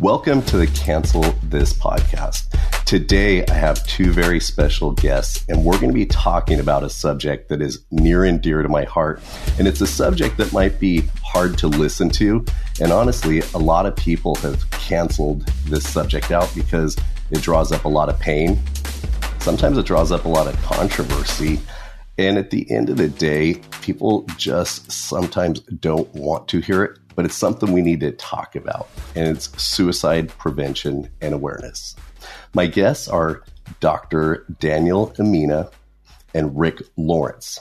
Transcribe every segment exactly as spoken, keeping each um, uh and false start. Welcome to the Cancel This Podcast. Today, I have two very special guests, and we're going to be talking about a subject that is near and dear to my heart. And it's a subject that might be hard to listen to. And honestly, a lot of people have canceled this subject out because it draws up a lot of pain. Sometimes it draws up a lot of controversy. And at the end of the day, people just sometimes don't want to hear it. But it's something we need to talk about, and it's suicide prevention and awareness. My guests are Doctor Daniel Emina and Rick Lawrence.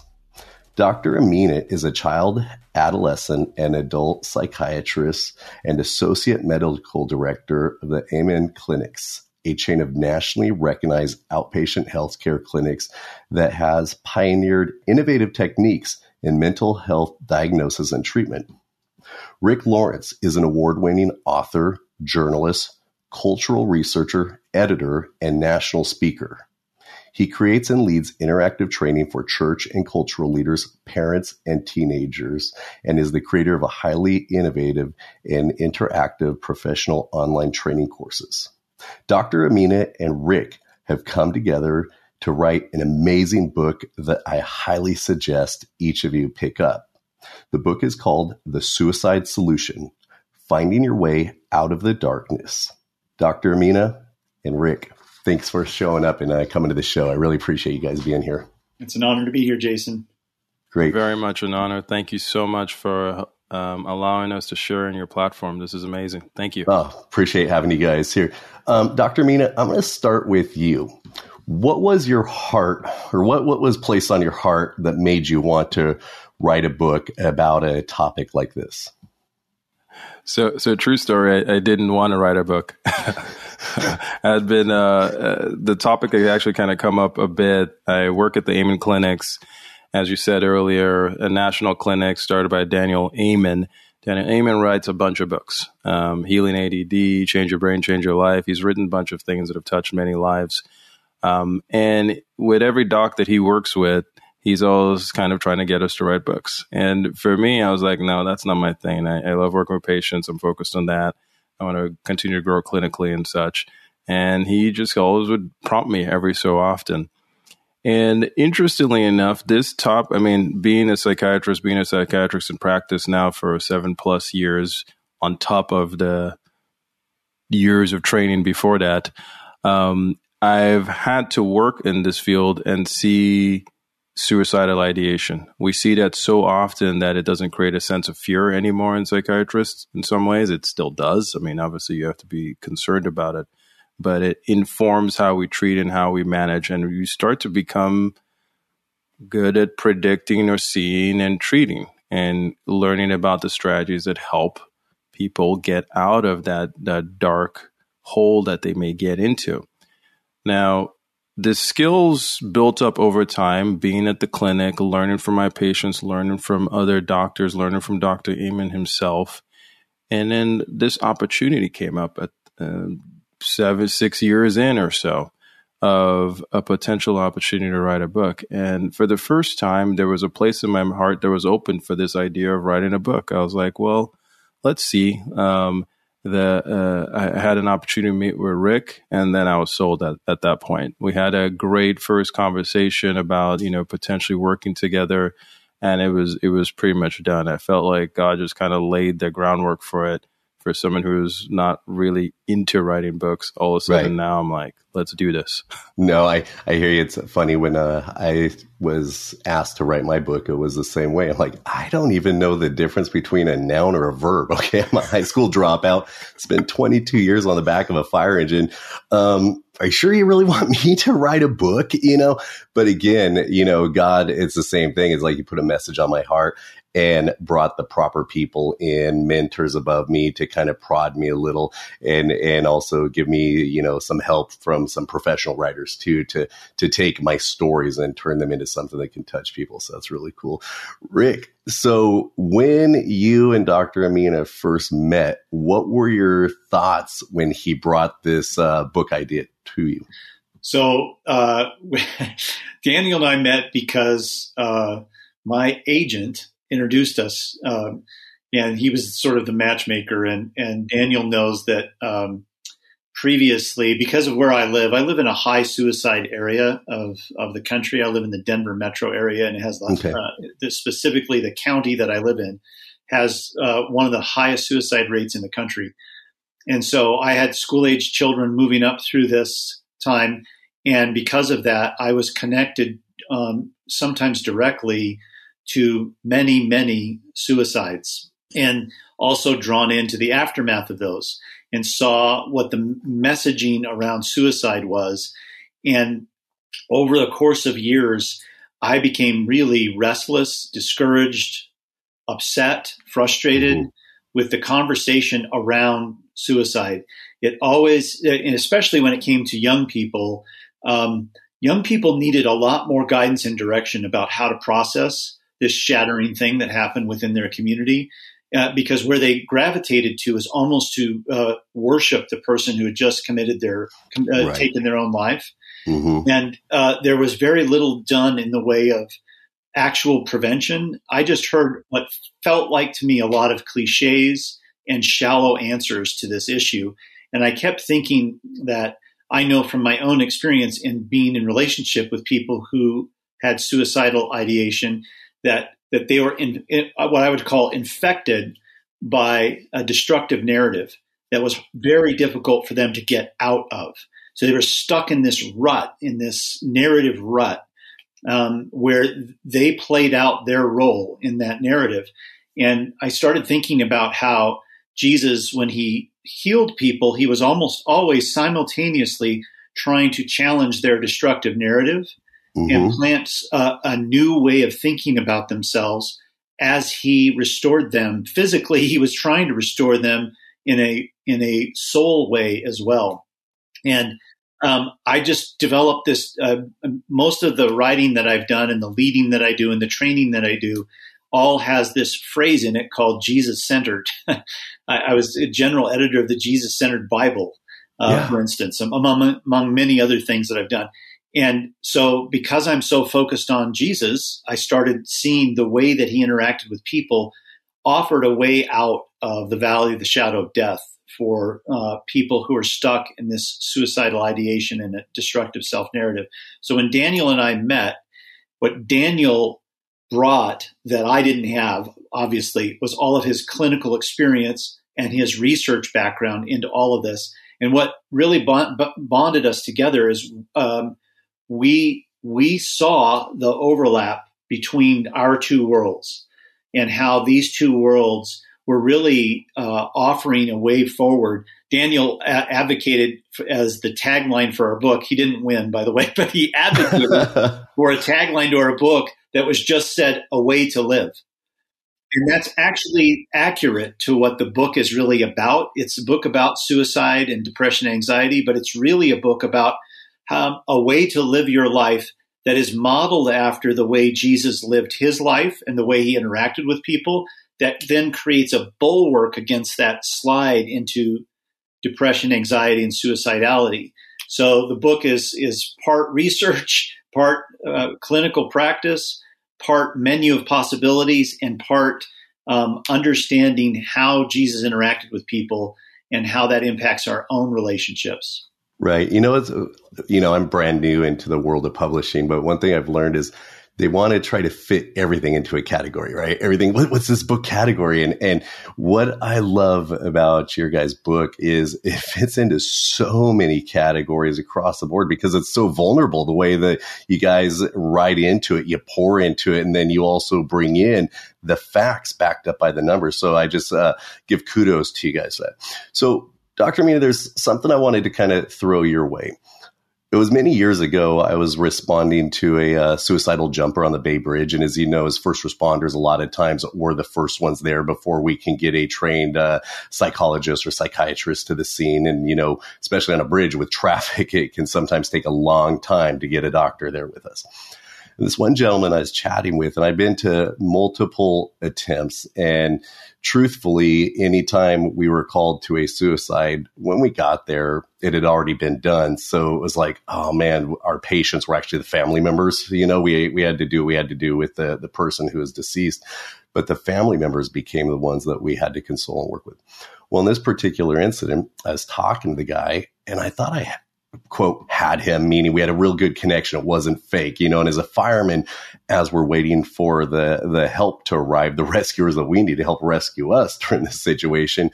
Doctor Emina is a child, adolescent, and adult psychiatrist and associate medical director of the Amen Clinics, a chain of nationally recognized outpatient healthcare clinics that has pioneered innovative techniques in mental health diagnosis and treatment. Rick Lawrence is an award-winning author, journalist, cultural researcher, editor, and national speaker. He creates and leads interactive training for church and cultural leaders, parents, and teenagers, and is the creator of a highly innovative and interactive professional online training courses. Doctor Emina and Rick have come together to write an amazing book that I highly suggest each of you pick up. The book is called The Suicide Solution: Finding Your Way Out of the Darkness. Doctor Emina and Rick, thanks for showing up and uh, coming to the show. I really appreciate you guys being here. It's an honor to be here, Jason. Great. Very much an honor. Thank you so much for um, allowing us to share in your platform. This is amazing. Thank you. Oh, appreciate having you guys here. Um, Doctor Emina, I'm going to start with you. What was your heart, or what, what was placed on your heart that made you want to write a book about a topic like this? So, so true story, I, I didn't want to write a book. I'd been, uh, uh, the topic had actually kind of come up a bit. I work at the Amen Clinics, as you said earlier, a national clinic started by Daniel Amen. Daniel Amen writes a bunch of books, um, Healing A D D, Change Your Brain, Change Your Life. He's written a bunch of things that have touched many lives. Um, and with every doc that he works with, he's always kind of trying to get us to write books. And for me, I was like, no, that's not my thing. I, I love working with patients. I'm focused on that. I want to continue to grow clinically and such. And he just always would prompt me every so often. And interestingly enough, this top, I mean, being a psychiatrist, being a psychiatrist in practice now for seven plus years, on top of the years of training before that, um, I've had to work in this field and see suicidal ideation. We see that so often that it doesn't create a sense of fear anymore in psychiatrists. In some ways, it still does. I mean, obviously, you have to be concerned about it, but it informs how we treat and how we manage. And you start to become good at predicting or seeing and treating and learning about the strategies that help people get out of that, that dark hole that they may get into. Now, the skills built up over time, being at the clinic, learning from my patients, learning from other doctors, learning from Doctor Amen himself. And then this opportunity came up at uh, seven, six years in or so of a potential opportunity to write a book. And for the first time, there was a place in my heart that was open for this idea of writing a book. I was like, well, let's see. Um, The, uh, I had an opportunity to meet with Rick, and then I was sold at, at that point. We had a great first conversation about, you know, potentially working together, and it was it was pretty much done. I felt like God just kind of laid the groundwork for it for someone who's not really into writing books. All of a sudden right. Now I'm like, let's do this. No, I, I hear you. It's funny when uh, I was asked to write my book, it was the same way. I'm like, I don't even know the difference between a noun or a verb. Okay. I'm a high school dropout. Spent twenty-two years on the back of a fire engine. Um, are you sure you really want me to write a book? You know, but again, you know, God, it's the same thing. It's like you put a message on my heart and brought the proper people in, mentors above me to kind of prod me a little and and also give me, you know, some help from some professional writers too to to take my stories and turn them into something that can touch people. So that's really cool. Rick, so when you and Doctor Emina first met, what were your thoughts when he brought this uh, book idea to you? So uh, Daniel and I met because uh, my agent introduced us. Uh, and he was sort of the matchmaker. And, and Daniel knows that um, previously, because of where I live, I live in a high suicide area of, of the country. I live in the Denver metro area, and it has okay. uh, specifically the county that I live in has uh, one of the highest suicide rates in the country. And so I had school-age children moving up through this time. And because of that, I was connected um, sometimes directly to many, many suicides, and also drawn into the aftermath of those, and saw what the messaging around suicide was. And over the course of years, I became really restless, discouraged, upset, frustrated mm-hmm. with the conversation around suicide. It always, and especially when it came to young people, um, young people needed a lot more guidance and direction about how to process this shattering thing that happened within their community, uh, because where they gravitated to is almost to uh, worship the person who had just committed their, uh, right. taken their own life. Mm-hmm. And uh, there was very little done in the way of actual prevention. I just heard what felt like to me a lot of cliches and shallow answers to this issue. And I kept thinking that I know from my own experience in being in relationship with people who had suicidal ideation that that they were in, in what I would call infected by a destructive narrative that was very difficult for them to get out of. So they were stuck in this rut, in this narrative rut, um, where they played out their role in that narrative. And I started thinking about how Jesus, when he healed people, he was almost always simultaneously trying to challenge their destructive narrative mm-hmm. and plant uh, a new way of thinking about themselves as he restored them. Physically, he was trying to restore them in a in a soul way as well. And um, I just developed this, uh, most of the writing that I've done and the leading that I do and the training that I do all has this phrase in it called Jesus-centered. I, I was a general editor of the Jesus-centered Bible, uh, yeah. for instance, among, among many other things that I've done. And so because I'm so focused on Jesus, I started seeing the way that he interacted with people offered a way out of the valley of the shadow of death for uh, people who are stuck in this suicidal ideation and a destructive self-narrative. So when Daniel and I met, what Daniel brought that I didn't have, obviously, was all of his clinical experience and his research background into all of this. And what really bond, bonded us together is um, we we saw the overlap between our two worlds and how these two worlds were really uh, offering a way forward. Daniel a- advocated f- as the tagline for our book. He didn't win, by the way, but he advocated for a tagline to our book that was just said, "A Way to Live." And that's actually accurate to what the book is really about. It's a book about suicide and depression, anxiety, but it's really a book about um, a way to live your life that is modeled after the way Jesus lived his life and the way he interacted with people, that then creates a bulwark against that slide into depression, anxiety, and suicidality. So the book is is part research, part uh, clinical practice, part menu of possibilities, and part um, understanding how Jesus interacted with people and how that impacts our own relationships. Right. You know, it's, you know, I'm brand new into the world of publishing, but one thing I've learned is they want to try to fit everything into a category, right? Everything. What, what's this book category? And and what I love about your guys' book is it fits into so many categories across the board because it's so vulnerable. The way that you guys write into it, you pour into it, and then you also bring in the facts backed up by the numbers. So I just uh, give kudos to you guys for that. So, Doctor Emina, there's something I wanted to kind of throw your way. It was many years ago, I was responding to a uh, suicidal jumper on the Bay Bridge. And as you know, as first responders, a lot of times we're the first ones there before we can get a trained uh, psychologist or psychiatrist to the scene. And, you know, especially on a bridge with traffic, it can sometimes take a long time to get a doctor there with us. And this one gentleman I was chatting with, and I've been to multiple attempts, and truthfully, anytime we were called to a suicide, when we got there, it had already been done. So it was like, oh man, our patients were actually the family members. You know, we we had to do what we had to do with the, the person who was deceased, but the family members became the ones that we had to console and work with. Well, in this particular incident, I was talking to the guy, and I thought I had, quote, had him, meaning we had a real good connection. It wasn't fake, you know, and as a fireman, as we're waiting for the, the help to arrive, the rescuers that we need to help rescue us during this situation,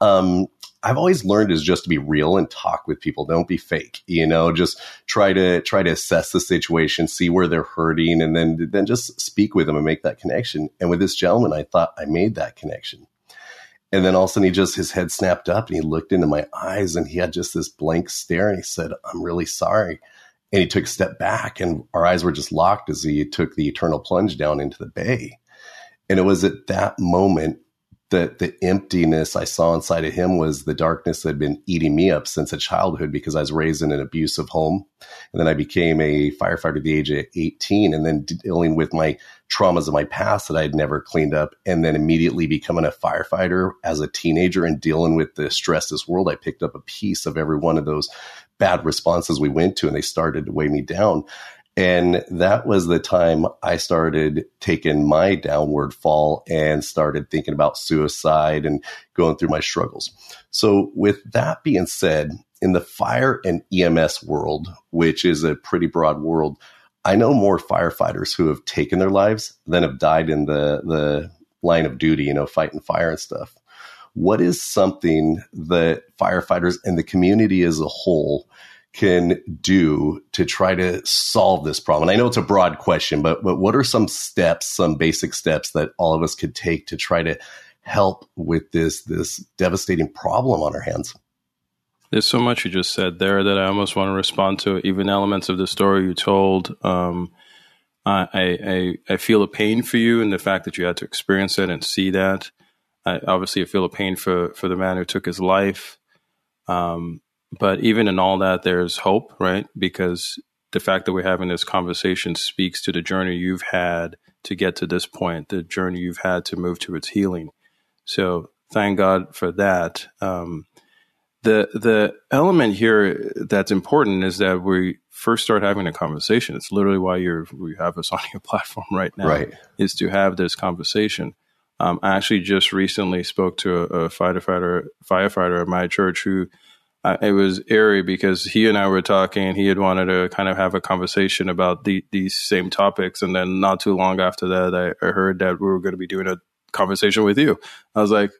um, I've always learned is just to be real and talk with people. Don't be fake, you know, just try to try to assess the situation, see where they're hurting, and then, then just speak with them and make that connection. And with this gentleman, I thought I made that connection. And then all of a sudden, he just, his head snapped up and he looked into my eyes and he had just this blank stare and he said, "I'm really sorry." And he took a step back and our eyes were just locked as he took the eternal plunge down into the bay. And it was at that moment that the emptiness I saw inside of him was the darkness that had been eating me up since a childhood, because I was raised in an abusive home. And then I became a firefighter at the age of eighteen, and then dealing with my traumas of my past that I had never cleaned up, and then immediately becoming a firefighter as a teenager and dealing with the stress of this world. I picked up a piece of every one of those bad responses we went to, and they started to weigh me down. And that was the time I started taking my downward fall and started thinking about suicide and going through my struggles. So with that being said, in the fire and E M S world, which is a pretty broad world, I know more firefighters who have taken their lives than have died in the, the line of duty, you know, fighting fire and stuff. What is something that firefighters and the community as a whole can do to try to solve this problem? And I know it's a broad question, but, but what are some steps, some basic steps that all of us could take to try to help with this, this devastating problem on our hands? There's so much you just said there that I almost want to respond to even elements of the story you told. Um, I, I I feel a pain for you and the fact that you had to experience it and see that. I obviously feel a pain for, for the man who took his life. Um, but even in all that, there's hope, right? Because the fact that we're having this conversation speaks to the journey you've had to get to this point, the journey you've had to move to its healing. So thank God for that. Um The the element here that's important is that we first start having a conversation. It's literally why you're we have us on your platform right now, right, is to have this conversation. Um, I actually just recently spoke to a, a firefighter firefighter at my church who uh, it was eerie because he and I were talking. He had wanted to kind of have a conversation about the, these same topics, and then not too long after that, I, I heard that we were going to be doing a conversation with you. I was like,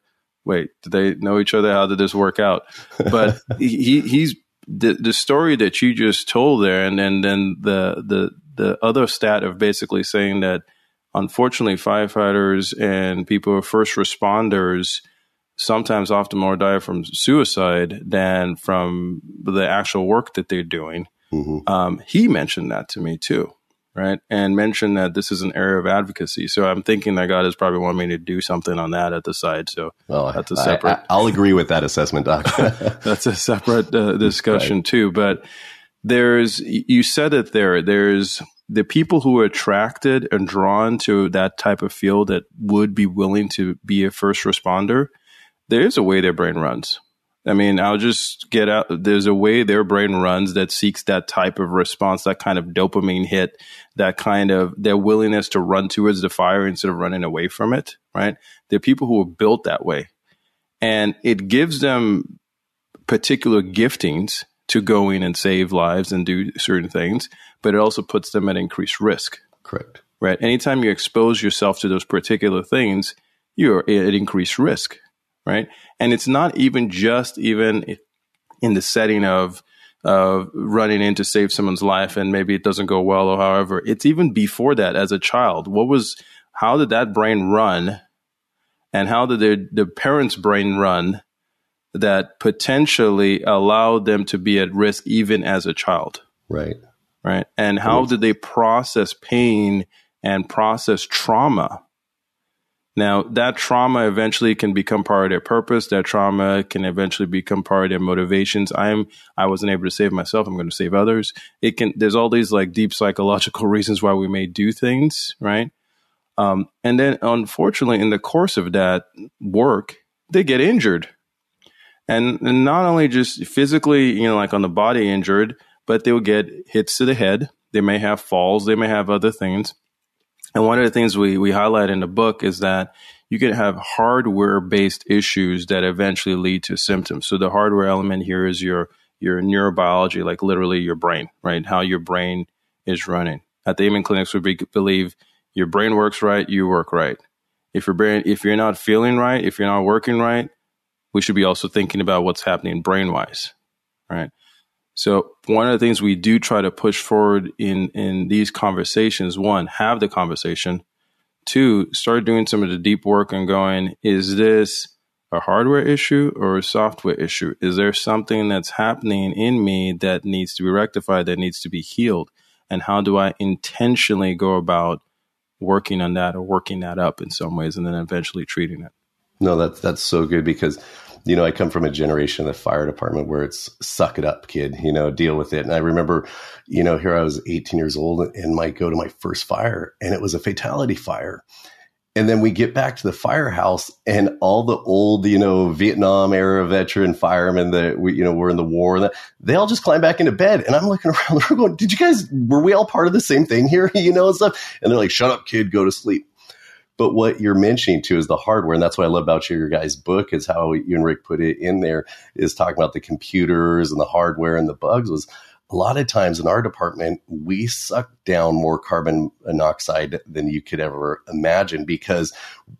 wait, did they know each other? How did this work out? But he, he's the, the story that you just told there, and then then the the the other stat of basically saying that unfortunately firefighters and people who are first responders sometimes often more die from suicide than from the actual work that they're doing. Mm-hmm. Um, he mentioned that to me too, right? And mentioned that this is an area of advocacy. So I'm thinking that God has probably wanted me to do something on that at the side. So well, that's a separate... I, I, I'll agree with that assessment, Doc. That's a separate uh, discussion right. too. But there's, you said it there, there's the people who are attracted and drawn to that type of field that would be willing to be a first responder. There is a way their brain runs. I mean, I'll just get out. There's a way their brain runs that seeks that type of response, that kind of dopamine hit, that kind of their willingness to run towards the fire instead of running away from it, right? They're people who are built that way. And it gives them particular giftings to go in and save lives and do certain things, but it also puts them at increased risk. Correct. Right? Anytime you expose yourself to those particular things, you're at increased risk. Right. And it's not even just even in the setting of of running in to save someone's life and maybe it doesn't go well or however. It's even before that as a child. What was how did that brain run and how did their, the parents' brain run that potentially allowed them to be at risk even as a child? Right. Right. And how did they process pain and process trauma Now, that trauma eventually can become part of their purpose. That trauma can eventually become part of their motivations. I'm, I wasn't able to save myself. I'm going to save others. It can, there's all these like deep psychological reasons why we may do things, right? Um, and then unfortunately, in the course of that work, they get injured. And, and not only just physically, you know, like on the body injured, but they will get hits to the head. They may have falls. They may have other things. And one of the things we, we highlight in the book is that you can have hardware-based issues that eventually lead to symptoms. So the hardware element here is your your neurobiology, like literally your brain, right? How your brain is running. At the Amen Clinics, we be, believe your brain works right, you work right. If your brain, if you're not feeling right, if you're not working right, we should be also thinking about what's happening brain-wise, right? So one of the things we do try to push forward in, in these conversations, one, have the conversation. Two, start doing some of the deep work and going, is this a hardware issue or a software issue? Is there something that's happening in me that needs to be rectified, that needs to be healed? And how do I intentionally go about working on that or working that up in some ways and then eventually treating it? No, that's, that's so good because... You know, I come from a generation of the fire department where it's suck it up, kid, you know, deal with it. And I remember, you know, here I was eighteen years old and might go to my first fire and it was a fatality fire. And then we get back to the firehouse and all the old, you know, Vietnam era veteran firemen that, we, you know, were in the war, that they all just climb back into bed. And I'm looking around, we're going, did you guys, were we all part of the same thing here, you know, and stuff? And they're like, shut up, kid, go to sleep. But what you're mentioning too is the hardware. And that's what I love about your guys' book is how you and Rick put it in there is talking about the computers and the hardware and the bugs was a lot of times in our department, we suck down more carbon monoxide than you could ever imagine because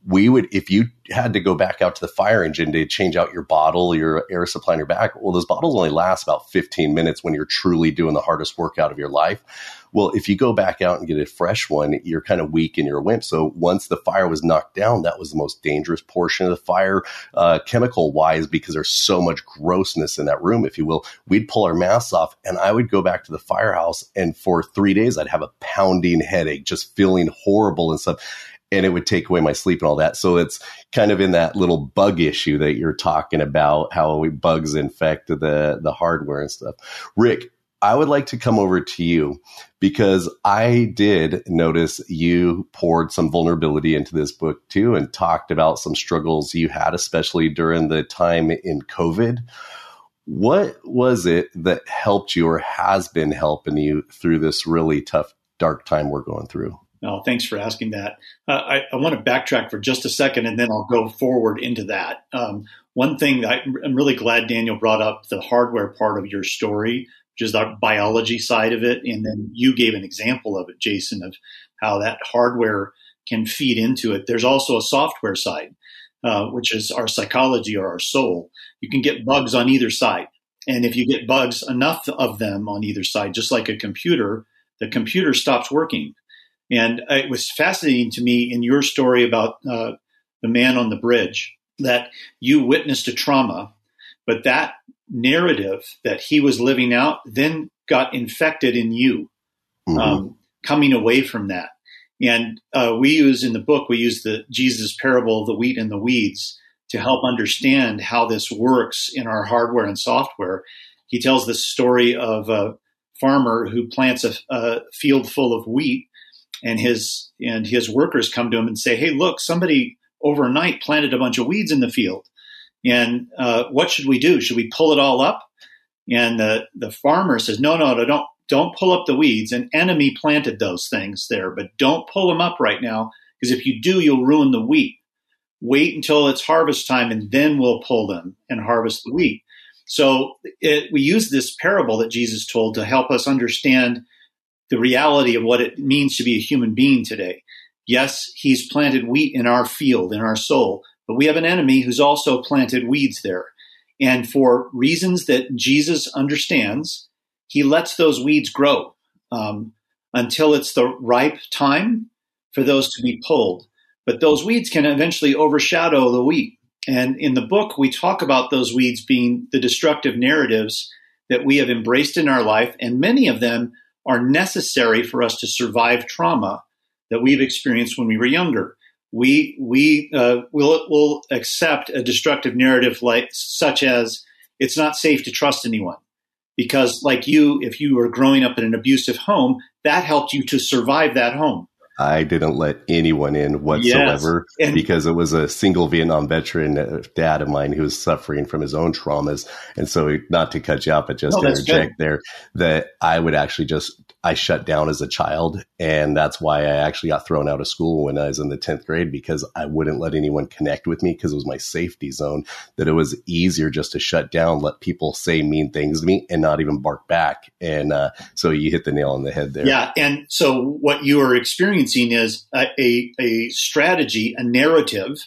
we would, if you had to go back out to the fire engine to change out your bottle, your air supply in your back, well, those bottles only last about fifteen minutes when you're truly doing the hardest work out of your life. Well, if you go back out and get a fresh one, you're kind of weak and you're a wimp. So once the fire was knocked down, that was the most dangerous portion of the fire, uh, chemical wise, because there's so much grossness in that room, if you will. We'd pull our masks off and I would go back to the firehouse and for three days I'd have a pounding headache, just feeling horrible and stuff. And it would take away my sleep and all that. So it's kind of in that little bug issue that you're talking about, how bugs infect the, the hardware and stuff. Rick, I would like to come over to you because I did notice you poured some vulnerability into this book too and talked about some struggles you had, especially during the time in COVID. What was it that helped you or has been helping you through this really tough, dark time we're going through? No, thanks for asking that. Uh, I, I want to backtrack for just a second, and then I'll go forward into that. Um, one thing that I, I'm really glad Daniel brought up, the hardware part of your story, which is the biology side of it. And then you gave an example of it, Jason, of how that hardware can feed into it. There's also a software side, uh, which is our psychology or our soul. You can get bugs on either side. And if you get bugs, enough of them on either side, just like a computer, the computer stops working. And it was fascinating to me in your story about uh, the man on the bridge that you witnessed a trauma, but that narrative that he was living out then got infected in you, mm-hmm. um, coming away from that. And uh, we use in the book, we use the Jesus parable of the wheat and the weeds to help understand how this works in our hardware and software. He tells the story of a farmer who plants a, a field full of wheat. And his and his workers come to him and say, hey, look, somebody overnight planted a bunch of weeds in the field. And uh, what should we do? Should we pull it all up? And the, the farmer says, no, no, no, don't don't pull up the weeds. An enemy planted those things there, but don't pull them up right now because if you do, you'll ruin the wheat. Wait until it's harvest time and then we'll pull them and harvest the wheat. So it, we use this parable that Jesus told to help us understand the reality of what it means to be a human being today. Yes, he's planted wheat in our field, in our soul, but we have an enemy who's also planted weeds there. And for reasons that Jesus understands, he lets those weeds grow um, until it's the ripe time for those to be pulled. But those weeds can eventually overshadow the wheat. And in the book, we talk about those weeds being the destructive narratives that we have embraced in our life, and many of them are necessary for us to survive trauma that we've experienced when we were younger. we we uh, will will accept a destructive narrative like such as it's not safe to trust anyone. Because like you, if you were growing up in an abusive home, that helped you to survive that home. I didn't let anyone in whatsoever yes. because it was a single Vietnam veteran dad of mine who was suffering from his own traumas. And so not to cut you off, but just no, to interject there that I would actually just, I shut down as a child. And that's why I actually got thrown out of school when I was in the tenth grade, because I wouldn't let anyone connect with me because it was my safety zone, that it was easier just to shut down, let people say mean things to me and not even bark back. And uh, so you hit the nail on the head there. Yeah. And so what you are experiencing is a, a, a strategy, a narrative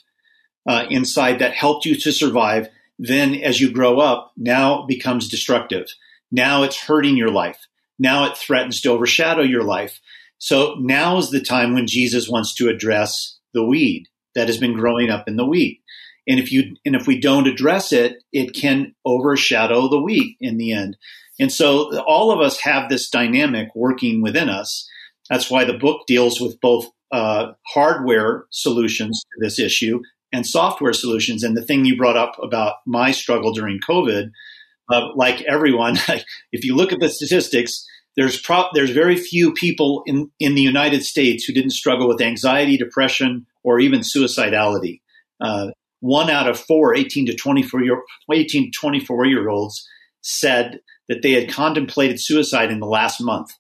uh, inside that helped you to survive. Then as you grow up, now it becomes destructive. Now it's hurting your life. Now it threatens to overshadow your life. So now is the time when Jesus wants to address the weed that has been growing up in the wheat. And if you and if we don't address it, it can overshadow the wheat in the end. And so all of us have this dynamic working within us. That's why the book deals with both uh, hardware solutions to this issue and software solutions. And the thing you brought up about my struggle during COVID, uh, like everyone, if you look at the statistics, there's pro- there's very few people in, in the United States who didn't struggle with anxiety, depression, or even suicidality. Uh, one out of four eighteen to twenty-four year olds said that they had contemplated suicide in the last month.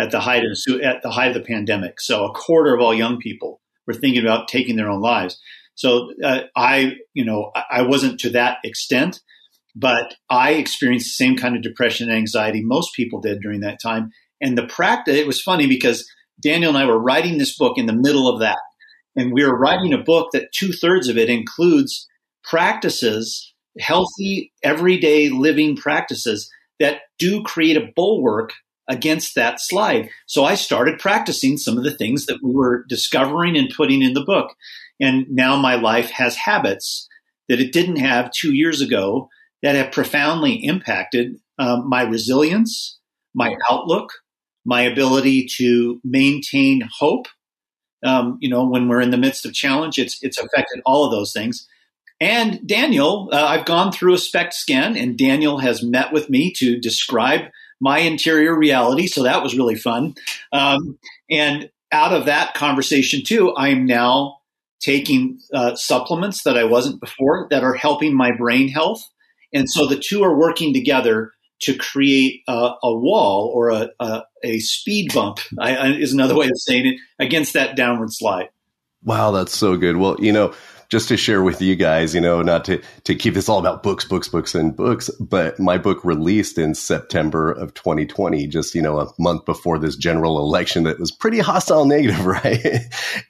At the height of at the height of the pandemic, so a quarter of all young people were thinking about taking their own lives. So uh, I, you know, I wasn't to that extent, but I experienced the same kind of depression and anxiety most people did during that time. And the practice, it was funny because Daniel and I were writing this book in the middle of that, and we were writing a book that two thirds of it includes practices, healthy, everyday living practices that do create a bulwark against that slide. So I started practicing some of the things that we were discovering and putting in the book. And now my life has habits that it didn't have two years ago that have profoundly impacted um, my resilience, my outlook, my ability to maintain hope. Um, you know, when we're in the midst of challenge, it's it's affected all of those things. And Daniel, uh, I've gone through a SPECT scan, and Daniel has met with me to describe my interior reality. So that was really fun. Um, and out of that conversation too, I'm now taking uh, supplements that I wasn't before that are helping my brain health. And so the two are working together to create a, a wall or a, a, a speed bump I, I, is another way of saying it, against that downward slide. Wow, that's so good. Well, you know, just to share with you guys, you know, not to, to keep this all about books, books, books, and books, but my book released in September of twenty twenty, just, you know, a month before this general election that was pretty hostile negative, right?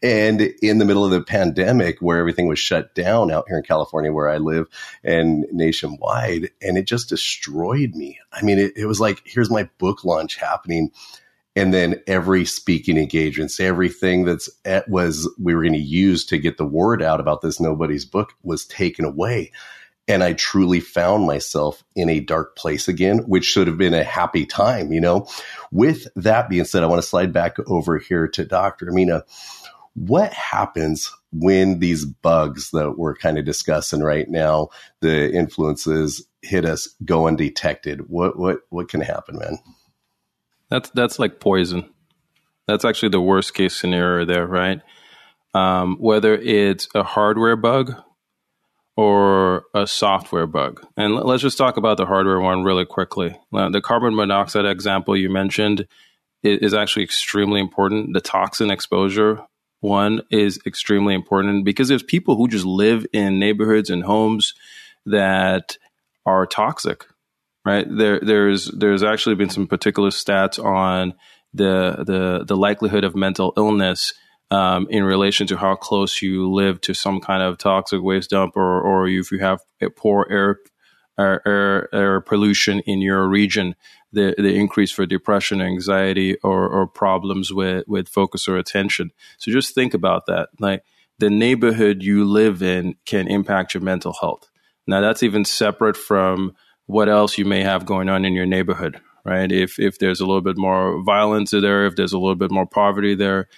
And in the middle of the pandemic where everything was shut down out here in California where I live and nationwide, and it just destroyed me. I mean, it, it was like, here's my book launch happening. And then every speaking engagements, everything that's at was we were going to use to get the word out about this nobody's book was taken away. And I truly found myself in a dark place again, which should have been a happy time, you know. With that being said, I want to slide back over here to Doctor Emina. What happens when these bugs that we're kind of discussing right now, the influences hit us, go undetected? What what what can happen, man? That's that's like poison. That's actually the worst case scenario there, right? Um, whether it's a hardware bug or a software bug. And l- let's just talk about the hardware one really quickly. Now, the carbon monoxide example you mentioned is, is actually extremely important. The toxin exposure one is extremely important because there's people who just live in neighborhoods and homes that are toxic. Right there, there's there's actually been some particular stats on the the the likelihood of mental illness um, in relation to how close you live to some kind of toxic waste dump, or or if you have a poor air air air pollution in your region. The the increase for depression, anxiety, or or problems with with focus or attention. So just think about that. Like the neighborhood you live in can impact your mental health. Now that's even separate from what else you may have going on in your neighborhood, right? If if there's a little bit more violence there, if there's a little bit more poverty there,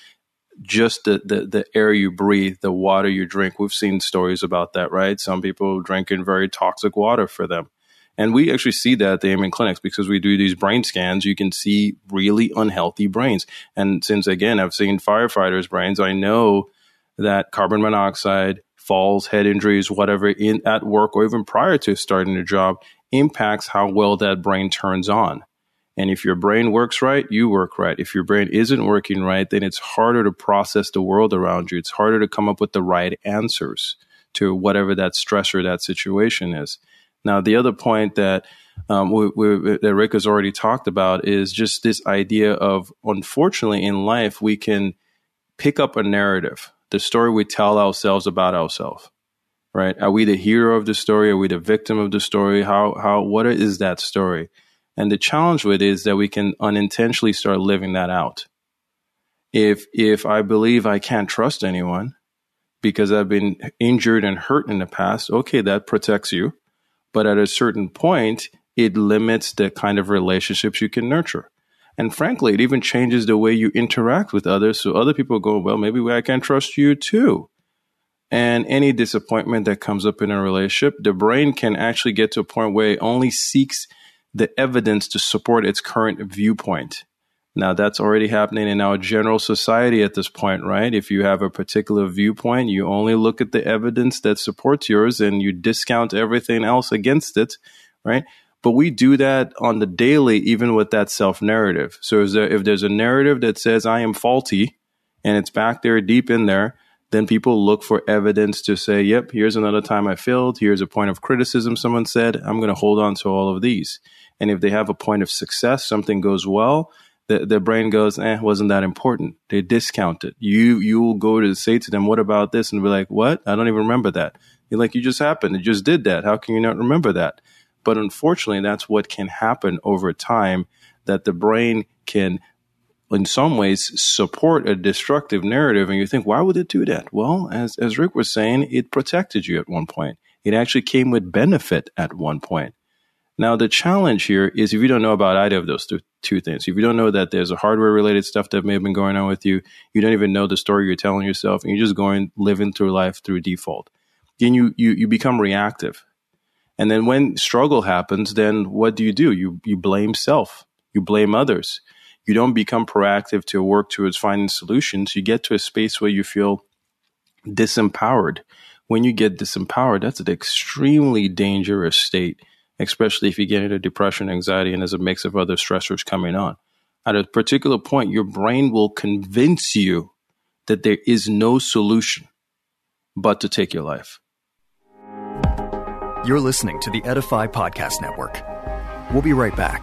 just the, the, the air you breathe, the water you drink. We've seen stories about that, right? Some people drinking very toxic water for them. And we actually see that at the Amen Clinics because we do these brain scans. You can see really unhealthy brains. And since, again, I've seen firefighters' brains, I know that carbon monoxide, falls, head injuries, whatever, in at work or even prior to starting a job impacts how well that brain turns on. And if your brain works right, you work right. If your brain isn't working right, then it's harder to process the world around you. It's harder to come up with the right answers to whatever that stressor, that situation is. Now, the other point that um, we, we, that Rick has already talked about is just this idea of, unfortunately, in life, we can pick up a narrative, the story we tell ourselves about ourselves, right? Are we the hero of the story? Are we the victim of the story? How, how, what is that story? And the challenge with it is that we can unintentionally start living that out. If, if I believe I can't trust anyone because I've been injured and hurt in the past, okay, that protects you. But at a certain point, it limits the kind of relationships you can nurture. And frankly, it even changes the way you interact with others. So other people go, well, maybe I can trust you too. And any disappointment that comes up in a relationship, the brain can actually get to a point where it only seeks the evidence to support its current viewpoint. Now, that's already happening in our general society at this point, right? If you have a particular viewpoint, you only look at the evidence that supports yours and you discount everything else against it, right? But we do that on the daily, even with that self-narrative. So is there, if there's a narrative that says I am faulty and it's back there deep in there, then people look for evidence to say, yep, here's another time I failed. Here's a point of criticism someone said. I'm going to hold on to all of these. And if they have a point of success, something goes well, the, the brain goes, eh, wasn't that important. They discount it. You you will go to say to them, what about this? And be like, what? I don't even remember that. You're like, you just happened. It just did that. How can you not remember that? But unfortunately, that's what can happen over time, that the brain can, in some ways, support a destructive narrative. And you think, why would it do that? Well, as, as Rick was saying, it protected you at one point. It actually came with benefit at one point. Now, the challenge here is if you don't know about either of those two, two things, if you don't know that there's a hardware-related stuff that may have been going on with you, you don't even know the story you're telling yourself, and you're just going living through life through default. Then you you, you become reactive. And then when struggle happens, then what do you do? You you blame self. You blame others. You don't become proactive to work towards finding solutions. You get to a space where you feel disempowered. When you get disempowered, that's an extremely dangerous state, especially if you get into depression, anxiety, and there's a mix of other stressors coming on. At a particular point, your brain will convince you that there is no solution but to take your life. You're listening to the Edify Podcast Network. We'll be right back.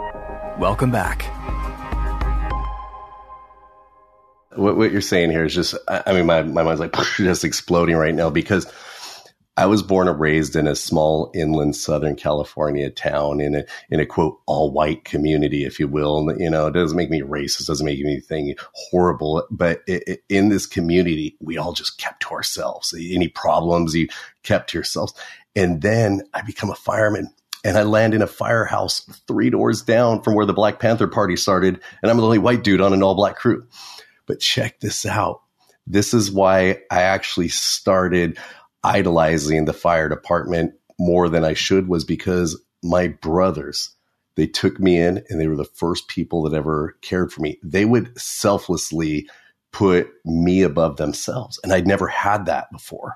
Welcome back. What, what you're saying here is just, I, I mean, my, my mind's like just exploding right now because I was born and raised in a small inland Southern California town in a, in a quote, all white community, if you will. And, you know, it doesn't make me racist, doesn't make me anything horrible. But it, it, in this community, we all just kept to ourselves. Any problems you kept to yourselves. And then I become a fireman and I land in a firehouse three doors down from where the Black Panther Party started. And I'm the only white dude on an all black crew. But check this out. This is why I actually started idolizing the fire department more than I should, was because my brothers, they took me in and they were the first people that ever cared for me. They would selflessly put me above themselves. And I'd never had that before.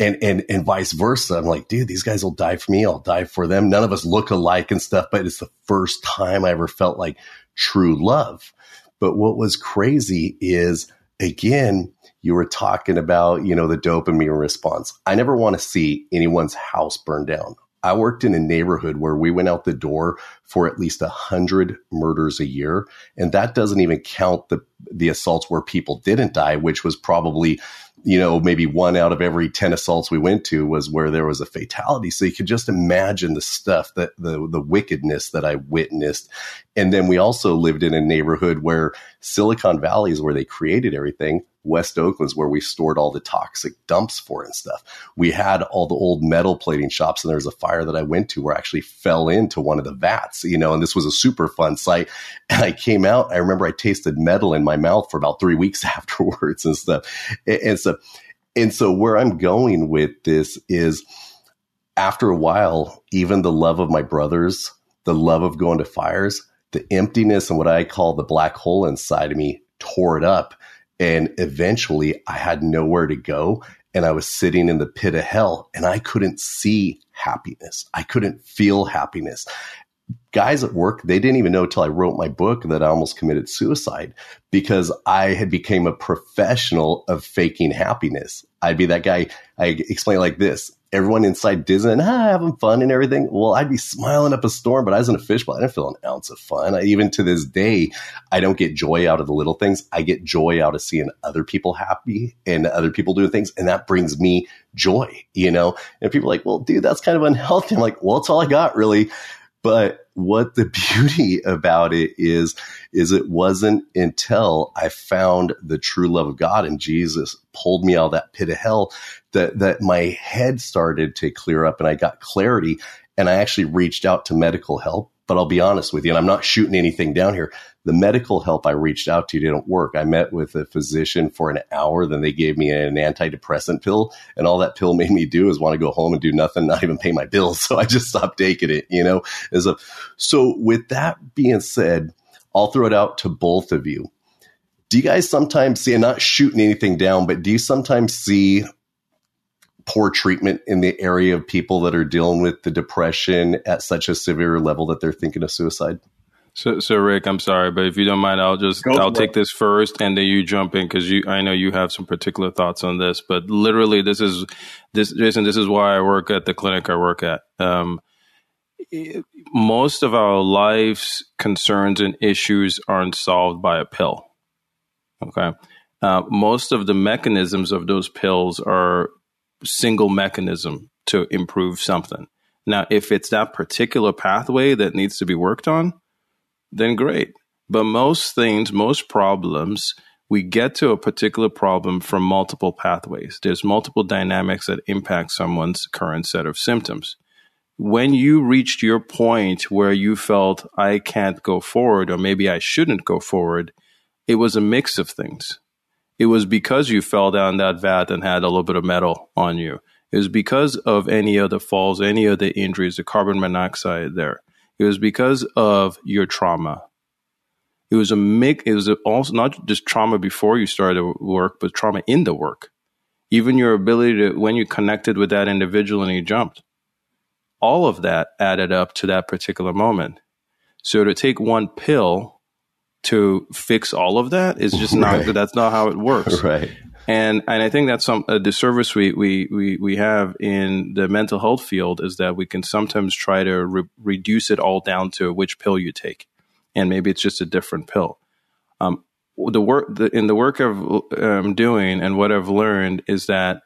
And, and, and vice versa. I'm like, dude, these guys will die for me. I'll die for them. None of us look alike and stuff, but it's the first time I ever felt like true love. But what was crazy is, again, you were talking about, you know, the dopamine response. I never want to see anyone's house burned down. I worked in a neighborhood where we went out the door for at least one hundred murders a year. And that doesn't even count the, the assaults where people didn't die, which was probably, you know, maybe one out of every ten assaults we went to was where there was a fatality. So you could just imagine the stuff, that the, the wickedness that I witnessed. And then we also lived in a neighborhood where Silicon Valley is where they created everything. West Oakland's where we stored all the toxic dumps for and stuff. We had all the old metal plating shops, and there was a fire that I went to where I actually fell into one of the vats, you know, and this was a super fun site. And I came out, I remember I tasted metal in my mouth for about three weeks afterwards and stuff. And, and so, and so where I'm going with this is, after a while, even the love of my brothers, the love of going to fires, the emptiness and what I call the black hole inside of me tore it up. And eventually I had nowhere to go, and I was sitting in the pit of hell, and I couldn't see happiness. I couldn't feel happiness. Guys at work, they didn't even know until I wrote my book that I almost committed suicide, because I had became a professional of faking happiness. I'd be that guy. I explain it like this. Everyone inside Disney and ah, having fun and everything. Well, I'd be smiling up a storm, but I was in a fishbowl. I didn't feel an ounce of fun. I, even to this day, I don't get joy out of the little things. I get joy out of seeing other people happy and other people doing things. And that brings me joy, you know? And people are like, well, dude, that's kind of unhealthy. I'm like, well, it's all I got, really. But what the beauty about it is, is it wasn't until I found the true love of God and Jesus pulled me out of that pit of hell that, that my head started to clear up and I got clarity, and I actually reached out to medical help. But I'll be honest with you, and I'm not shooting anything down here, the medical help I reached out to didn't work. I met with a physician for an hour, then they gave me an antidepressant pill, and all that pill made me do is want to go home and do nothing, not even pay my bills. So I just stopped taking it, you know. As a, so with that being said, I'll throw it out to both of you. Do you guys sometimes see, and not shooting anything down, but do you sometimes see poor treatment in the area of people that are dealing with the depression at such a severe level that they're thinking of suicide? So, so Rick, I'm sorry, but if you don't mind, I'll just, Go I'll take it. This first, and then you jump in, because you, I know you have some particular thoughts on this, but literally this is this, Jason, this is why I work at the clinic I work at. Um, it, most of our life's concerns and issues aren't solved by a pill. Okay. Uh, most of the mechanisms of those pills are single mechanism to improve something. Now, if it's that particular pathway that needs to be worked on, then great. But most things, most problems, we get to a particular problem from multiple pathways. There's multiple dynamics that impact someone's current set of symptoms. When you reached your point where you felt, I can't go forward, or maybe I shouldn't go forward, it was a mix of things. It was because you fell down that vat and had a little bit of metal on you. It was because of any of the falls, any of the injuries, the carbon monoxide there. It was because of your trauma. It was a mix. It was also not just trauma before you started work, but trauma in the work. Even your ability to, when you connected with that individual and you jumped, all of that added up to that particular moment. So to take one pill to fix all of that is just not, right. That's not how it works. Right. And and I think that's some a disservice we, we, we, we have in the mental health field, is that we can sometimes try to re- reduce it all down to which pill you take. And maybe it's just a different pill. Um, the work the, in the work I'm um, doing and what I've learned is that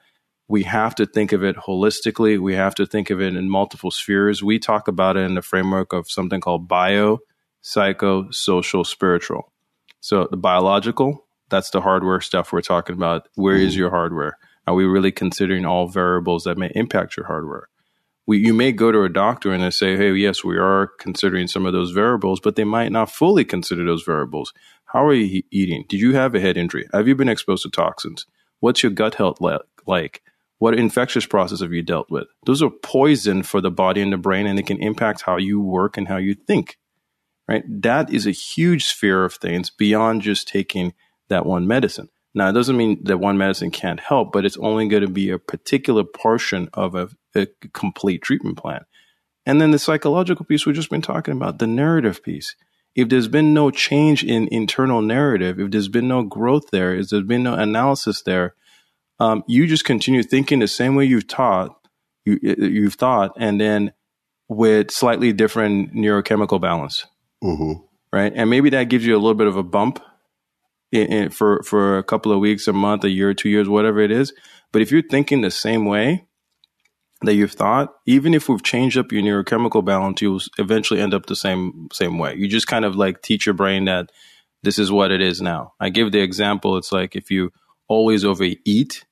we have to think of it holistically. We have to think of it in multiple spheres. We talk about it in the framework of something called bio, psycho, social, spiritual. So the biological, that's the hardware stuff we're talking about. Where mm-hmm. is your hardware? Are we really considering all variables that may impact your hardware? We, you may go to a doctor and they say, hey, yes, we are considering some of those variables, but they might not fully consider those variables. How are you eating? Did you have a head injury? Have you been exposed to toxins? What's your gut health le- like? What infectious process have you dealt with? Those are poison for the body and the brain, and it can impact how you work and how you think. Right? That is a huge sphere of things beyond just taking that one medicine. Now, it doesn't mean that one medicine can't help, but it's only going to be a particular portion of a, a complete treatment plan. And then the psychological piece we've just been talking about, the narrative piece. If there's been no change in internal narrative, if there's been no growth there, if there's been no analysis there, um, you just continue thinking the same way you've taught, you, you've thought, and then with slightly different neurochemical balance. Mm-hmm. Right. And maybe that gives you a little bit of a bump in, in, for, for a couple of weeks, a month, a year, two years, whatever it is. But if you're thinking the same way that you've thought, even if we've changed up your neurochemical balance, you'll eventually end up the same same way. You just kind of like teach your brain that this is what it is now. I give the example. It's like if you always overeat,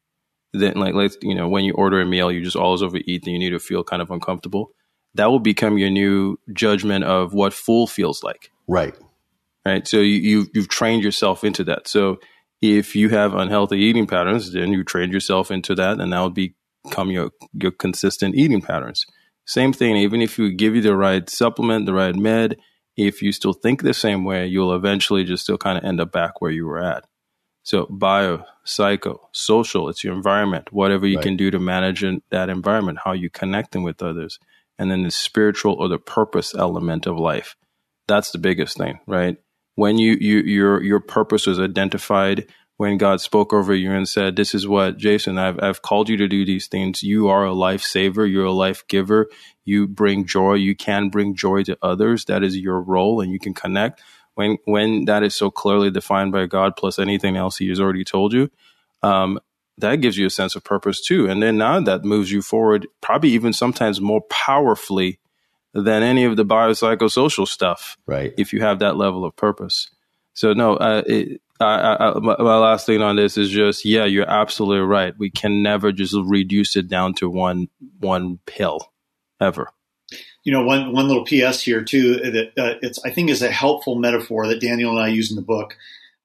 then like, like you know, when you order a meal, you just always overeat and you need to feel kind of uncomfortable. That will become your new judgment of what full feels like. Right. Right. So you, you've, you've trained yourself into that. So if you have unhealthy eating patterns, then you trained yourself into that, and that would become your, your consistent eating patterns. Same thing. Even if you give you the right supplement, the right med, if you still think the same way, you'll eventually just still kind of end up back where you were at. So bio, psycho, social, it's your environment, whatever you right. can do to manage in, that environment, how you connecting with others. And then the spiritual or the purpose element of life. That's the biggest thing, right? When you, you your your purpose was identified, when God spoke over you and said, this is what, Jason, I've I've called you to do these things. You are a lifesaver. You're a life giver. You bring joy. You can bring joy to others. That is your role, and you can connect. When when that is so clearly defined by God, plus anything else he has already told you, um, that gives you a sense of purpose too. And then now that moves you forward, probably even sometimes more powerfully than any of the biopsychosocial stuff, right? If you have that level of purpose. So no, uh, it, I, I, my, my last thing on this is just, yeah, you're absolutely right. We can never just reduce it down to one one pill, ever. You know, one one little P S here too that uh, it's I think is a helpful metaphor that Daniel and I use in the book.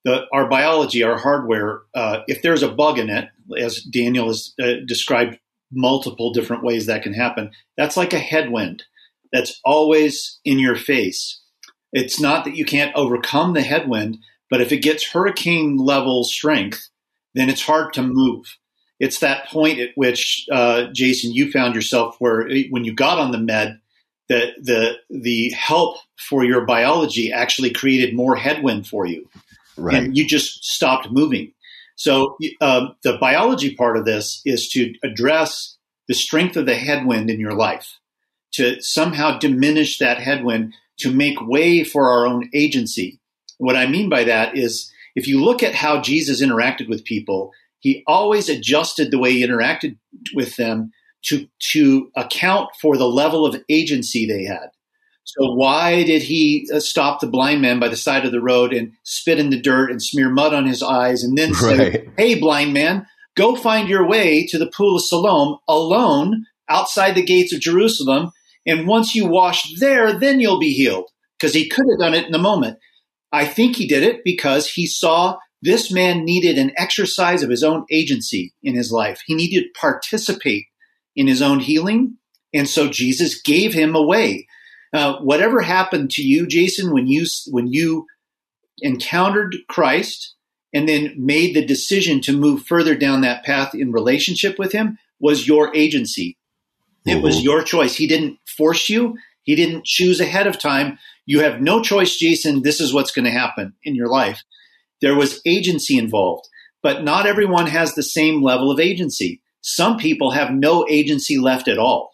The, our biology, our hardware, uh, if there's a bug in it, as Daniel has uh, described multiple different ways that can happen, that's like a headwind. That's always in your face. It's not that you can't overcome the headwind, but if it gets hurricane level strength, then it's hard to move. It's that point at which, uh, Jason, you found yourself where when you got on the med, the the the help for your biology actually created more headwind for you. Right. And you just stopped moving. So uh, the biology part of this is to address the strength of the headwind in your life, to somehow diminish that headwind, to make way for our own agency. What I mean by that is if you look at how Jesus interacted with people, he always adjusted the way he interacted with them to, to account for the level of agency they had. So why did he stop the blind man by the side of the road and spit in the dirt and smear mud on his eyes and then say, right. hey, blind man, go find your way to the pool of Siloam alone outside the gates of Jerusalem. And once you wash there, then you'll be healed, because he could have done it in the moment. I think he did it because he saw this man needed an exercise of his own agency in his life. He needed to participate in his own healing. And so Jesus gave him a way. Uh, whatever happened to you, Jason, when you, when you encountered Christ and then made the decision to move further down that path in relationship with him, was your agency. It was your choice. He didn't force you. He didn't choose ahead of time. You have no choice, Jason. This is what's going to happen in your life. There was agency involved, but not everyone has the same level of agency. Some people have no agency left at all,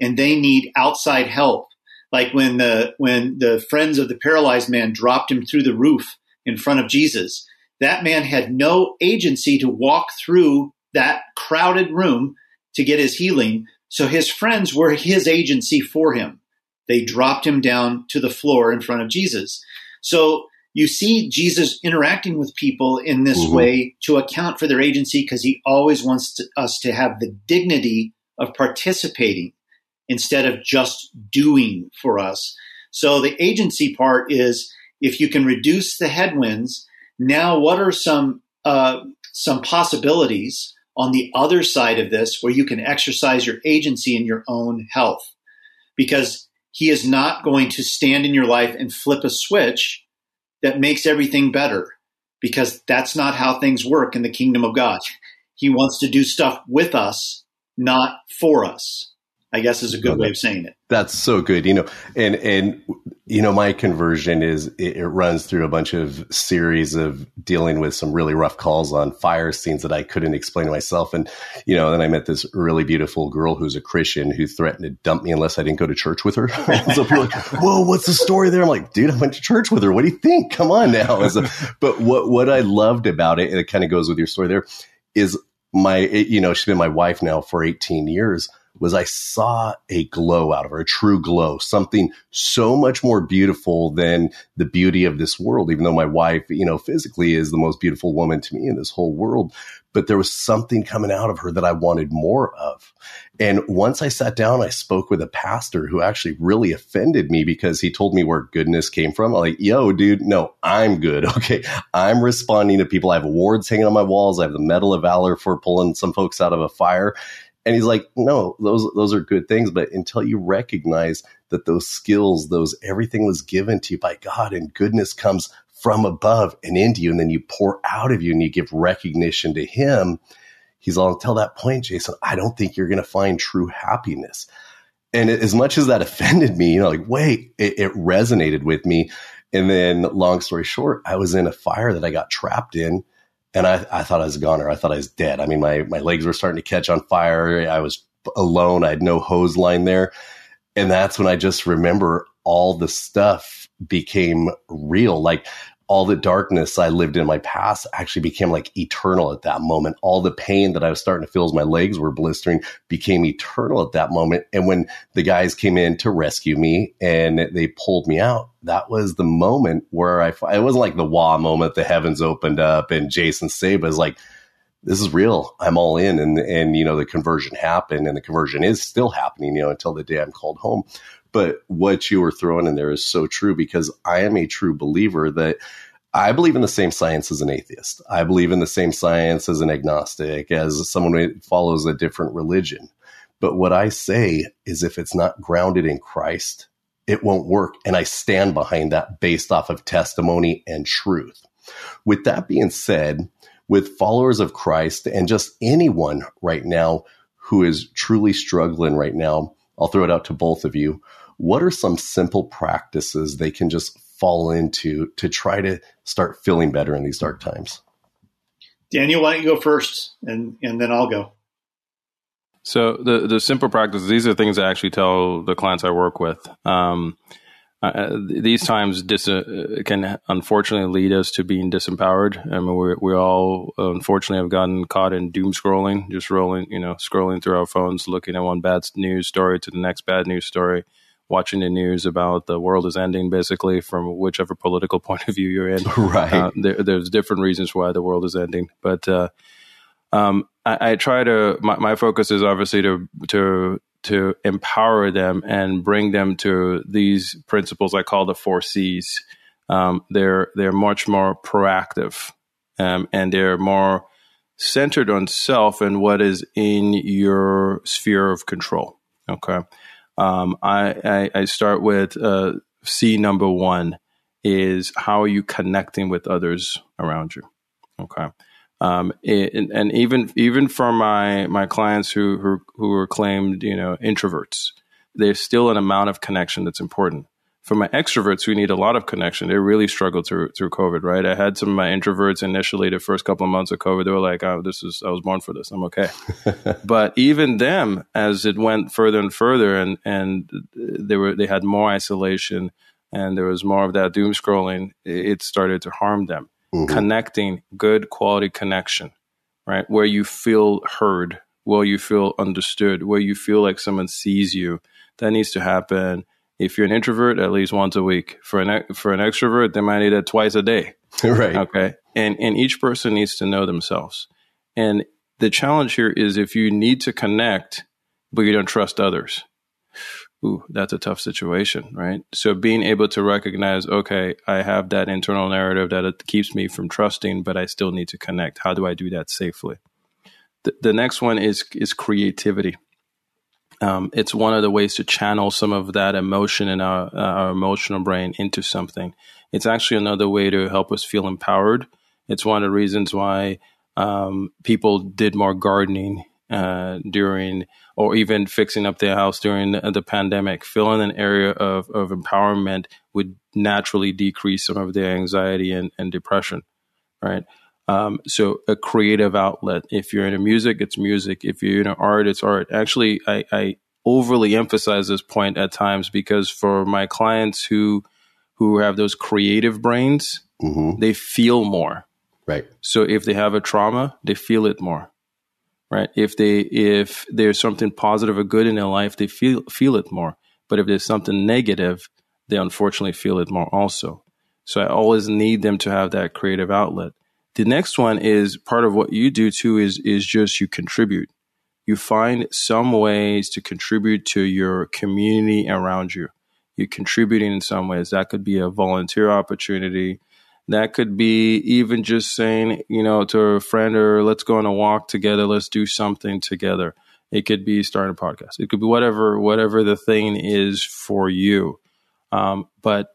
and they need outside help. Like when the when the friends of the paralyzed man dropped him through the roof in front of Jesus, that man had no agency to walk through that crowded room to get his healing. So his friends were his agency for him. They dropped him down to the floor in front of Jesus. So you see Jesus interacting with people in this mm-hmm. way to account for their agency, because he always wants to, us to have the dignity of participating instead of just doing for us. So the agency part is, if you can reduce the headwinds, now what are some uh, some possibilities on the other side of this, where you can exercise your agency in your own health? Because he is not going to stand in your life and flip a switch that makes everything better, because that's not how things work in the kingdom of God. He wants to do stuff with us, not for us. I guess is a good oh, way of saying it. That's so good. You know, and, and, you know, my conversion is it, it runs through a bunch of series of dealing with some really rough calls on fire scenes that I couldn't explain to myself. And, you know, then I met this really beautiful girl who's a Christian who threatened to dump me unless I didn't go to church with her. So people are like, whoa, what's the story there? I'm like, dude, I went to church with her. What do you think? Come on now. So, but what, what I loved about it, and it kind of goes with your story there, is my, it, you know, she's been my wife now for eighteen years. Was I saw a glow out of her, a true glow, something so much more beautiful than the beauty of this world, even though my wife, you know, physically is the most beautiful woman to me in this whole world. But there was something coming out of her that I wanted more of. And once I sat down, I spoke with a pastor who actually really offended me because he told me where goodness came from. I'm like, yo, dude, no, I'm good. Okay. I'm responding to people. I have awards hanging on my walls. I have the Medal of Valor for pulling some folks out of a fire. And he's like, no, those those are good things. But until you recognize that those skills, those everything was given to you by God and goodness comes from above and into you, and then you pour out of you and you give recognition to him. He's all, until that point, Jason, I don't think you're going to find true happiness. And it, as much as that offended me, you know, like, wait, it, it resonated with me. And then long story short, I was in a fire that I got trapped in. And I, I thought I was a goner. I thought I was dead. I mean, my, my legs were starting to catch on fire. I was alone. I had no hose line there. And that's when I just remember all the stuff became real. Like all the darkness I lived in my past actually became like eternal at that moment. All the pain that I was starting to feel as my legs were blistering became eternal at that moment. And when the guys came in to rescue me and they pulled me out, that was the moment where I, it wasn't like the wah moment, the heavens opened up and Jason Saba is like, this is real. I'm all in. And, and, you know, the conversion happened and the conversion is still happening, you know, until the day I'm called home. But what you were throwing in there is so true because I am a true believer that I believe in the same science as an atheist. I believe in the same science as an agnostic, as someone who follows a different religion. But what I say is if it's not grounded in Christ, it won't work. And I stand behind that based off of testimony and truth. With that being said, with followers of Christ and just anyone right now who is truly struggling right now, I'll throw it out to both of you. What are some simple practices they can just fall into to try to start feeling better in these dark times? Daniel, why don't you go first and, and then I'll go. So the, the simple practices, these are things I actually tell the clients I work with. Um, uh, these times dis- uh, can unfortunately lead us to being disempowered. I mean, we, we all unfortunately have gotten caught in doom scrolling, just rolling, you know, scrolling through our phones, looking at one bad news story to the next bad news story, watching the news about the world is ending, basically, from whichever political point of view you're in. Right. Uh, there, there's different reasons why the world is ending. But uh, um, I, I try to, my, my focus is obviously to, to, to empower them and bring them to these principles I call the four C's. Um, they're, they're much more proactive um, and they're more centered on self and what is in your sphere of control. Okay. Um, I, I, I start with uh, C number one is how are you connecting with others around you? Okay. Um, it, and even even for my my clients who, who who are claimed, you know, introverts, there's still an amount of connection that's important. For my extroverts who need a lot of connection, they really struggled through through COVID, right? I had some of my introverts initially the first couple of months of COVID, they were like, oh, this is I was born for this, I'm okay. But even them, as it went further and further and and they were they had more isolation and there was more of that doom scrolling, it started to harm them. Mm-hmm. Connecting, good quality connection, right? Where you feel heard, where you feel understood, where you feel like someone sees you. That needs to happen. If you're an introvert, at least once a week. For an for an extrovert, they might need it twice a day. Right. Okay. And and each person needs to know themselves. And the challenge here is if you need to connect, but you don't trust others. Ooh, that's a tough situation, right? So being able to recognize, okay, I have that internal narrative that it keeps me from trusting, but I still need to connect. How do I do that safely? The, the next one is is creativity. Um, it's one of the ways to channel some of that emotion in our, uh, our emotional brain into something. It's actually another way to help us feel empowered. It's one of the reasons why um, people did more gardening uh, during, or even fixing up their house during the, the pandemic, filling an area of, of empowerment would naturally decrease some of their anxiety and, and depression, right? Um, so a creative outlet. If you're into music, it's music. If you're into art, it's art. Actually, I, I overly emphasize this point at times because for my clients who who have those creative brains, mm-hmm. they feel more. Right. So if they have a trauma, they feel it more. Right. If they if there's something positive or good in their life, they feel feel it more. But if there's something negative, they unfortunately feel it more also. So I always need them to have that creative outlet. The next one is part of what you do too is is just you contribute. You find some ways to contribute to your community around you. You're contributing in some ways. That could be a volunteer opportunity. That could be even just saying, you know, to a friend, or let's go on a walk together. Let's do something together. It could be starting a podcast. It could be whatever, whatever the thing is for you. Um, but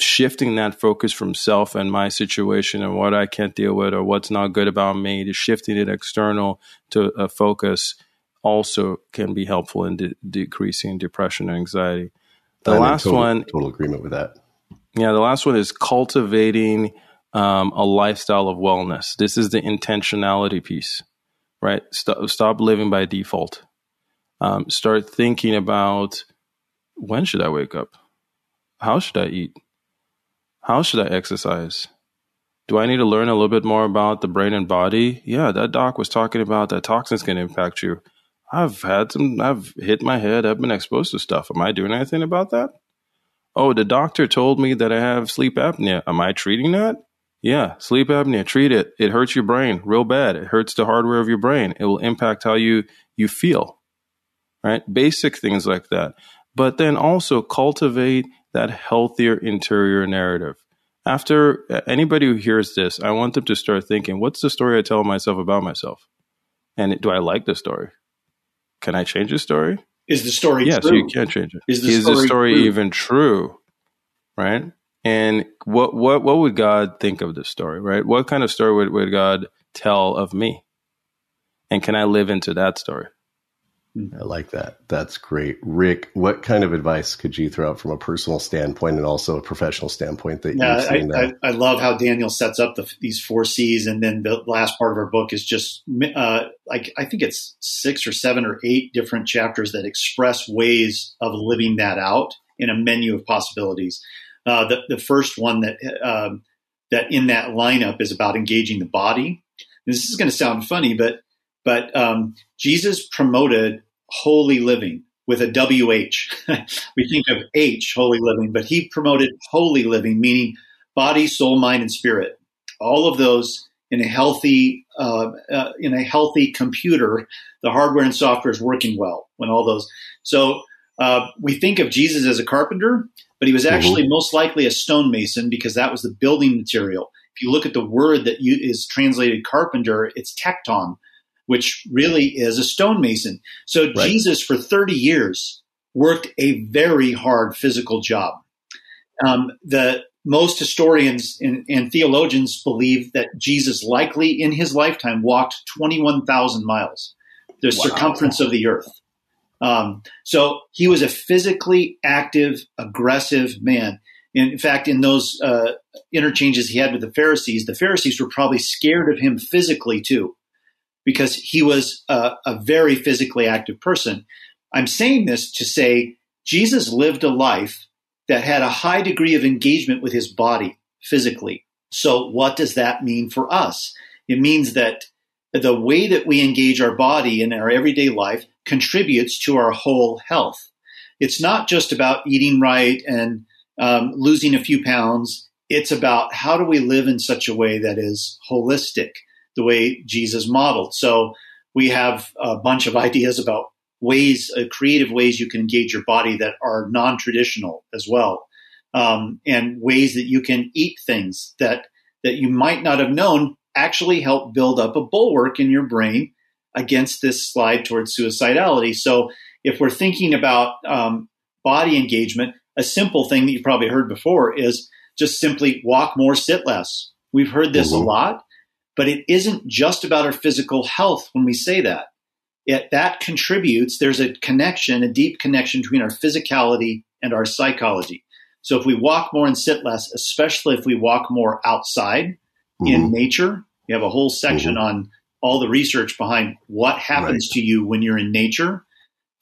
shifting that focus from self and my situation and what I can't deal with or what's not good about me to shifting it external to a focus also can be helpful in de- decreasing depression and anxiety. The I'm last in total, one, total agreement with that. Yeah. The last one is cultivating um, a lifestyle of wellness. This is the intentionality piece, right? Stop, stop living by default. Um, start thinking about, when should I wake up? How should I eat? How should I exercise? Do I need to learn a little bit more about the brain and body? Yeah, that doc was talking about that toxins can impact you. I've had some, I've hit my head. I've been exposed to stuff. Am I doing anything about that? Oh, the doctor told me that I have sleep apnea. Am I treating that? Yeah, sleep apnea, treat it. It hurts your brain real bad. It hurts the hardware of your brain. It will impact how you, you feel, right? Basic things like that. But then also cultivate that healthier interior narrative. After anybody who hears this, I want them to start thinking, what's the story I tell myself about myself? And do I like the story? Can I change the story? Is the story yes, true? Yes, you can change it. Is the Is story, the story true? even true? Right? And what what what would God think of this story, right? What kind of story would, would God tell of me? And can I live into that story? I like that. That's great. Rick, what kind of advice could you throw out from a personal standpoint and also a professional standpoint that yeah, you've seen? I, I, I love how Daniel sets up the, these four C's. And then the last part of our book is just, uh, like, I think it's six or seven or eight different chapters that express ways of living that out in a menu of possibilities. Uh, the, the first one that, um, that in that lineup is about engaging the body. And this is going to sound funny, but But um, Jesus promoted holy living with a W H. We think of H, holy living, but he promoted holy living, meaning body, soul, mind, and spirit. All of those in a healthy uh, uh, in a healthy computer, the hardware and software is working well when all those. So uh, we think of Jesus as a carpenter, but he was actually mm-hmm. most likely a stonemason because that was the building material. If you look at the word that you, is translated carpenter, it's tecton, which really is a stonemason. So right. Jesus, for thirty years, worked a very hard physical job. Um, the most historians and, and theologians believe that Jesus likely in his lifetime walked twenty-one thousand miles, the wow. circumference of the earth. Um, so he was a physically active, aggressive man. In fact, in those uh, interchanges he had with the Pharisees, the Pharisees were probably scared of him physically too, because he was a, a very physically active person. I'm saying this to say Jesus lived a life that had a high degree of engagement with his body physically. So what does that mean for us? It means that the way that we engage our body in our everyday life contributes to our whole health. It's not just about eating right and um, losing a few pounds. It's about how do we live in such a way that is holistic, the way Jesus modeled. So we have a bunch of ideas about ways, uh, creative ways you can engage your body that are non-traditional as well, um, and ways that you can eat things that that you might not have known actually help build up a bulwark in your brain against this slide towards suicidality. So if we're thinking about um, body engagement, a simple thing that you probably heard before is just simply walk more, sit less. We've heard this mm-hmm. a lot. But it isn't just about our physical health when we say that. it, that contributes. There's a connection, a deep connection between our physicality and our psychology. So if we walk more and sit less, especially if we walk more outside mm-hmm. in nature, we have a whole section mm-hmm. on all the research behind what happens right. to you when you're in nature,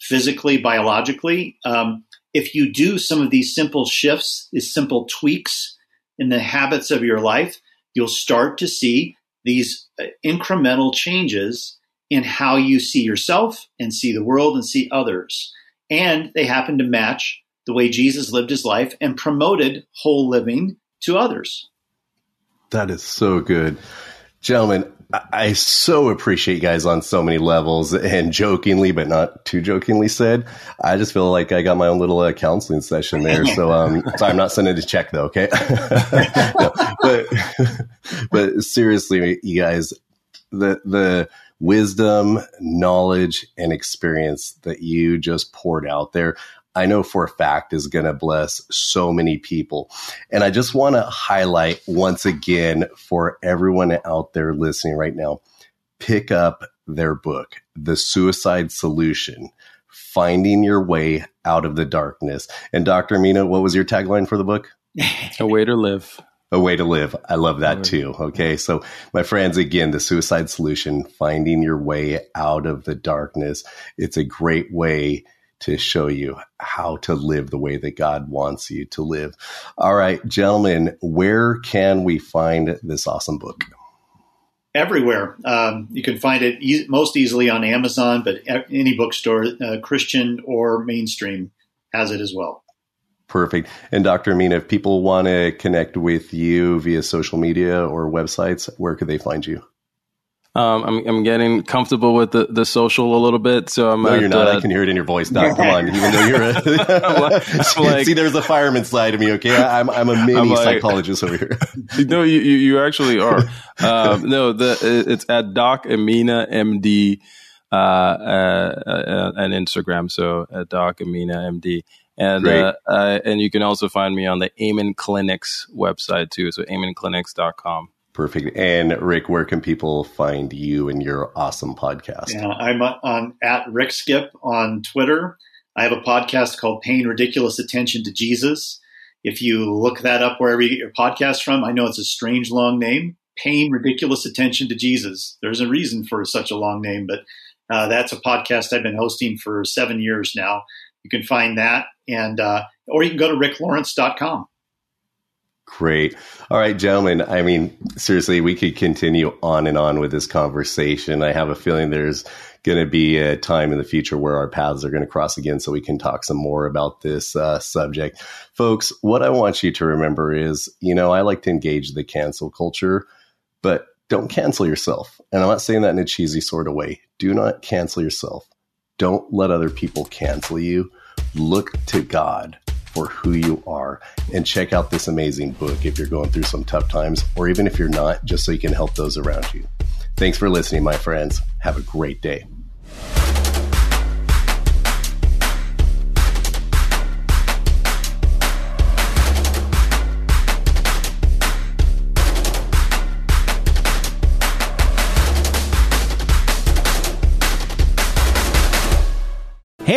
physically, biologically. Um, if you do some of these simple shifts, these simple tweaks in the habits of your life, you'll start to see these incremental changes in how you see yourself and see the world and see others. And they happen to match the way Jesus lived his life and promoted whole living to others. That is so good. Gentlemen, I so appreciate you guys on so many levels, and jokingly, but not too jokingly said, I just feel like I got my own little uh, counseling session there. So, um, so I'm not sending a check though. Okay. No, but, but seriously, you guys, the, the wisdom, knowledge, and experience that you just poured out there, I know for a fact is going to bless so many people. And I just want to highlight once again for everyone out there listening right now, pick up their book, The Suicide Solution: Finding Your Way Out of the Darkness. And Doctor Emina, what was your tagline for the book? A way to live. A way to live. I love that too. Okay. So my friends, again, The Suicide Solution: Finding Your Way Out of the Darkness. It's a great way to show you how to live the way that God wants you to live. All right, gentlemen, where can we find this awesome book? Everywhere. Um, you can find it e- most easily on Amazon, but any bookstore, uh, Christian or mainstream, has it as well. Perfect. And Doctor Emina, if people want to connect with you via social media or websites, where could they find you? Um, I'm, I'm getting comfortable with the, the social a little bit. So I'm no, at, you're not. Uh, I can hear it in your voice. Doc, come on. Even though you're a, I'm like, I'm like, see, there's a fireman side of me. Okay. I'm, I'm a mini I'm like, psychologist over here. No, you, you, you actually are. Um, no, the, it's at Doc Emina M D, uh, uh, uh, and Instagram. So at Doc Emina M D. And, uh, uh, and you can also find me on the Amen Clinics website too. So amen clinics dot com. Perfect. And Rick, where can people find you and your awesome podcast? Yeah, I'm on at Rick Skip on Twitter. I have a podcast called Paying Ridiculous Attention to Jesus. If you look that up wherever you get your podcast from, I know it's a strange long name, Paying Ridiculous Attention to Jesus. There's a reason for such a long name, but uh, that's a podcast I've been hosting for seven years now. You can find that, and uh, or you can go to rick lawrence dot com. Great. All right, gentlemen. I mean, seriously, we could continue on and on with this conversation. I have a feeling there's going to be a time in the future where our paths are going to cross again so we can talk some more about this uh, subject. Folks, what I want you to remember is, you know, I like to engage the cancel culture, but don't cancel yourself. And I'm not saying that in a cheesy sort of way. Do not cancel yourself. Don't let other people cancel you. Look to God for who you are, and check out this amazing book if you're going through some tough times, or even if you're not, just so you can help those around you. Thanks for listening, my friends. Have a great day. Hey